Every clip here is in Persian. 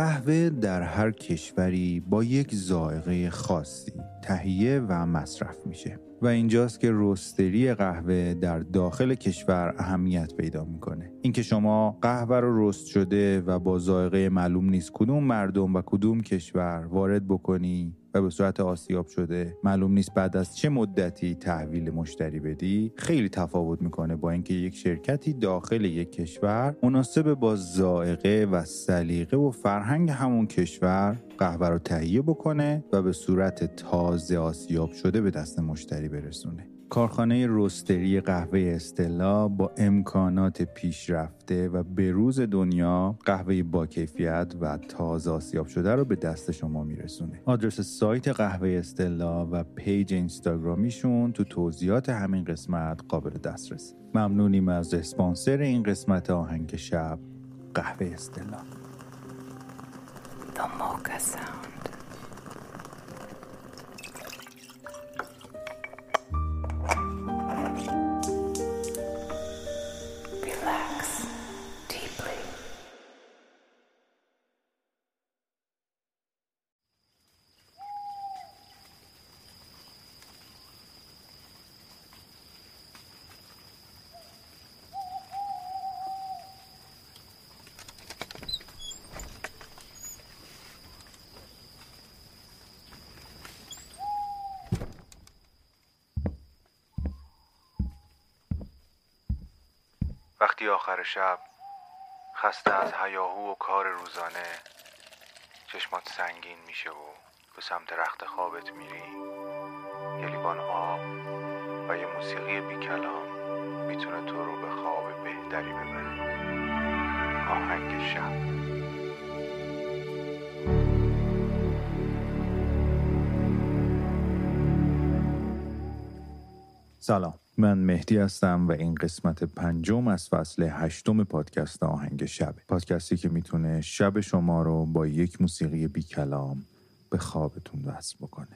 قهوه در هر کشوری با یک ذائقه خاصی تهیه و مصرف میشه و اینجاست که رستری قهوه در داخل کشور اهمیت پیدا میکنه. اینکه شما قهوه رو رست شده و با ذائقه معلوم نیست کدوم مردم و کدوم کشور وارد بکنی و به صورت آسیاب شده معلوم نیست بعد از چه مدتی تحویل مشتری بدی، خیلی تفاوت میکنه با اینکه یک شرکتی داخل یک کشور مناسب با ذائقه و سلیقه و فرهنگ همون کشور قهوه رو تهیه بکنه و به صورت تازه آسیاب شده به دست مشتری برسونه. کارخانه رستری قهوه استلا با امکانات پیشرفته و بروز دنیا قهوه با کیفیت و تازه آسیاب شده رو به دست شما میرسونه. آدرس سایت قهوه استلا و پیج اینستاگرامیشون تو توضیحات همین قسمت قابل دسترس. ممنونیم از اسپانسر این قسمت آهنگ شب، قهوه استلا. The Mocha Sound. وقتی آخر شب خسته از هیاهو و کار روزانه چشمات سنگین میشه و به سمت رخت خوابت میری، یه لیوان آب و یه موسیقی بی کلام میتونه تو رو به خواب بهتری ببره. آهنگ شب. سلام، من مهدی هستم و این قسمت 5 از فصل 8 پادکست آهنگ شب، پادکستی که میتونه شب شما رو با یک موسیقی بی کلام به خوابتون وصل بکنه.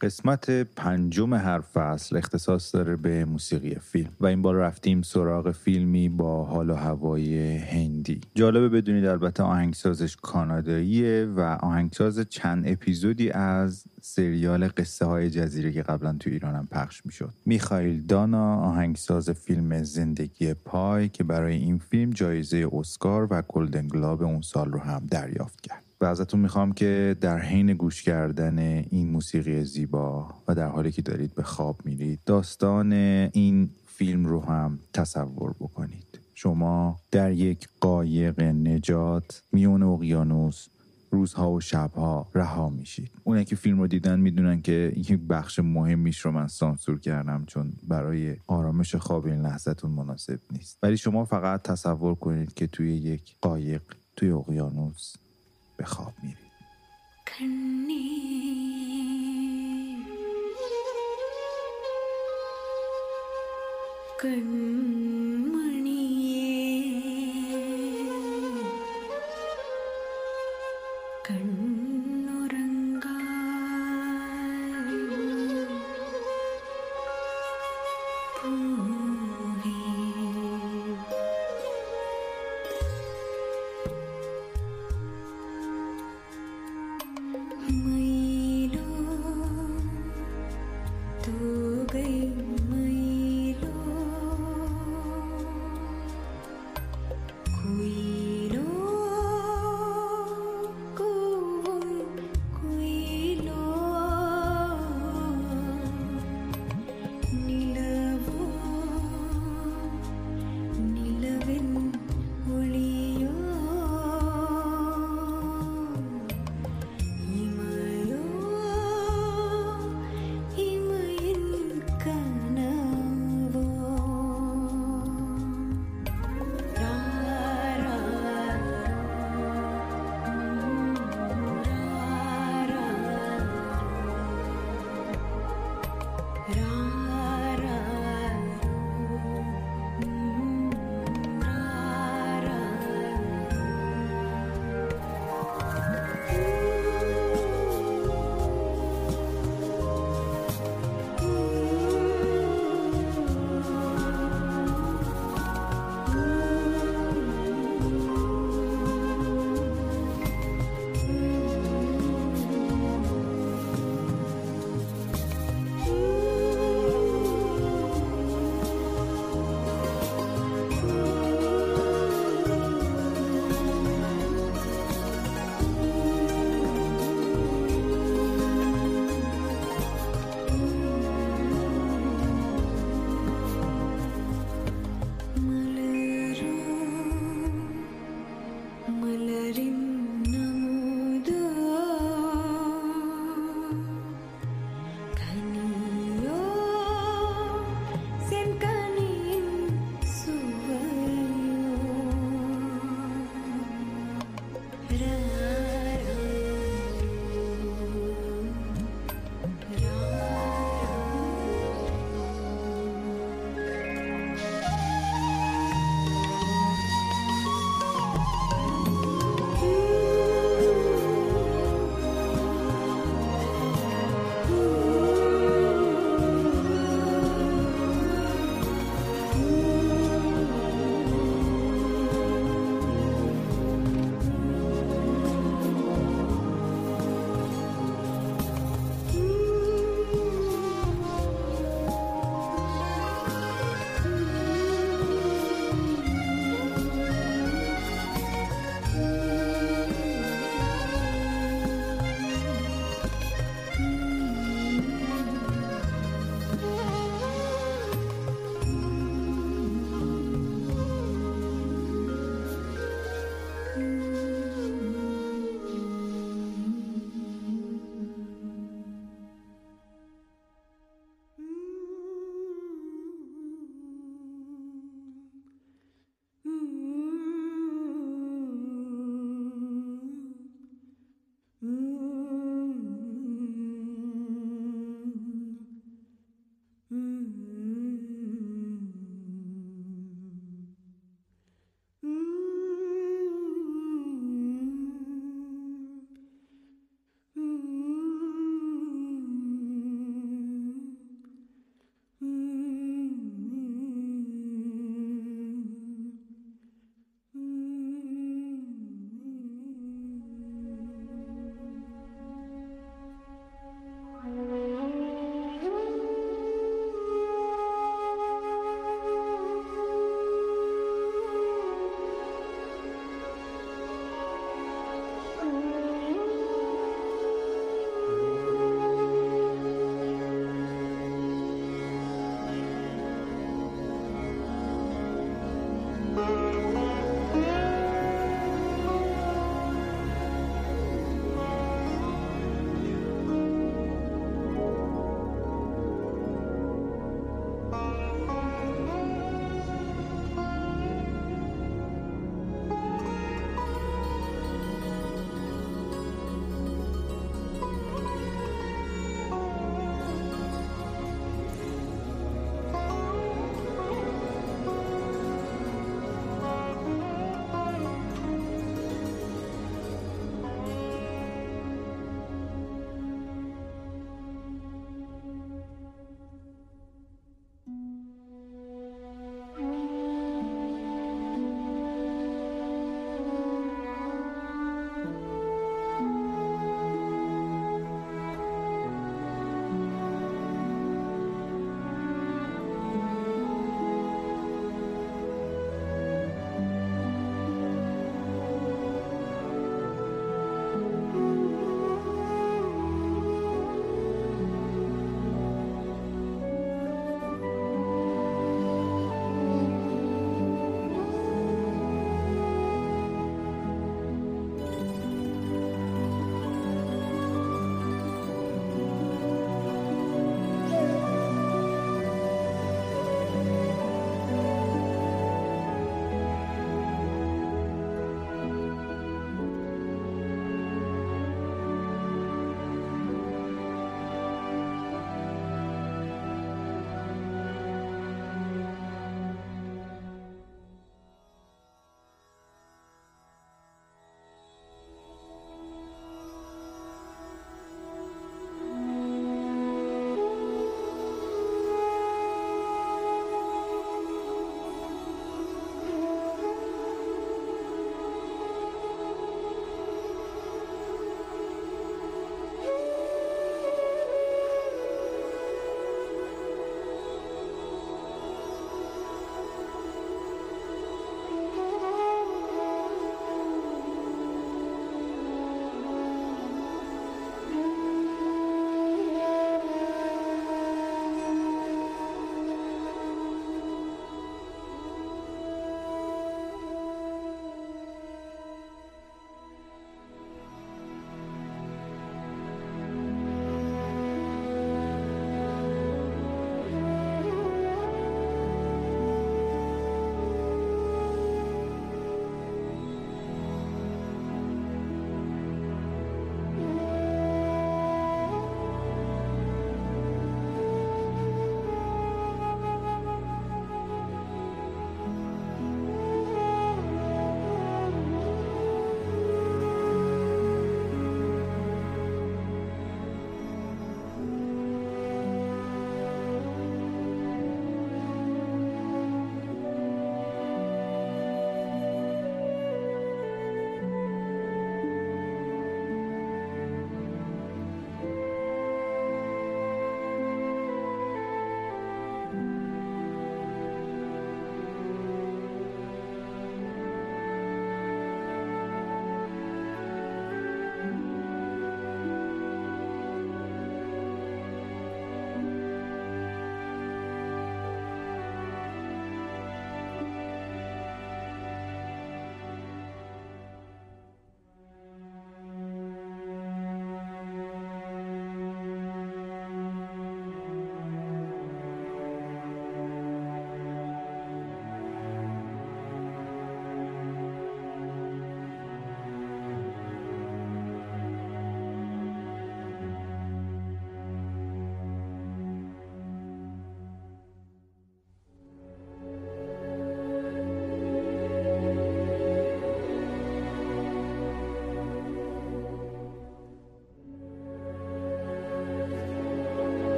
قسمت 5 هر فصل اختصاص داره به موسیقی فیلم و این بار رفتیم سراغ فیلمی با حال و هوای هندی. جالبه بدونید البته آهنگسازش کاناداییه و آهنگساز چند اپیزودی از سریال قصه های جزیره که قبلا تو ایران هم پخش میشد. میخائیل دانا، آهنگساز فیلم زندگی پای که برای این فیلم جایزه اسکار و گلدن گلاب اون سال رو هم دریافت کرد. و ازتون میخوام که در حین گوش کردن این موسیقی زیبا و در حالی که دارید به خواب میرید داستان این فیلم رو هم تصور بکنید. شما در یک قایق نجات میون اقیانوس روزها و شبها رها میشید. اونایی که فیلم رو دیدن میدونن که یک بخش مهمیش رو من سانسور کردم چون برای آرامش خواب این لحظتون مناسب نیست. ولی شما فقط تصور کنید که توی یک قایق توی اقیانوس به خواب میرید.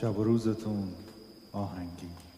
شب و روزتون آهنگی.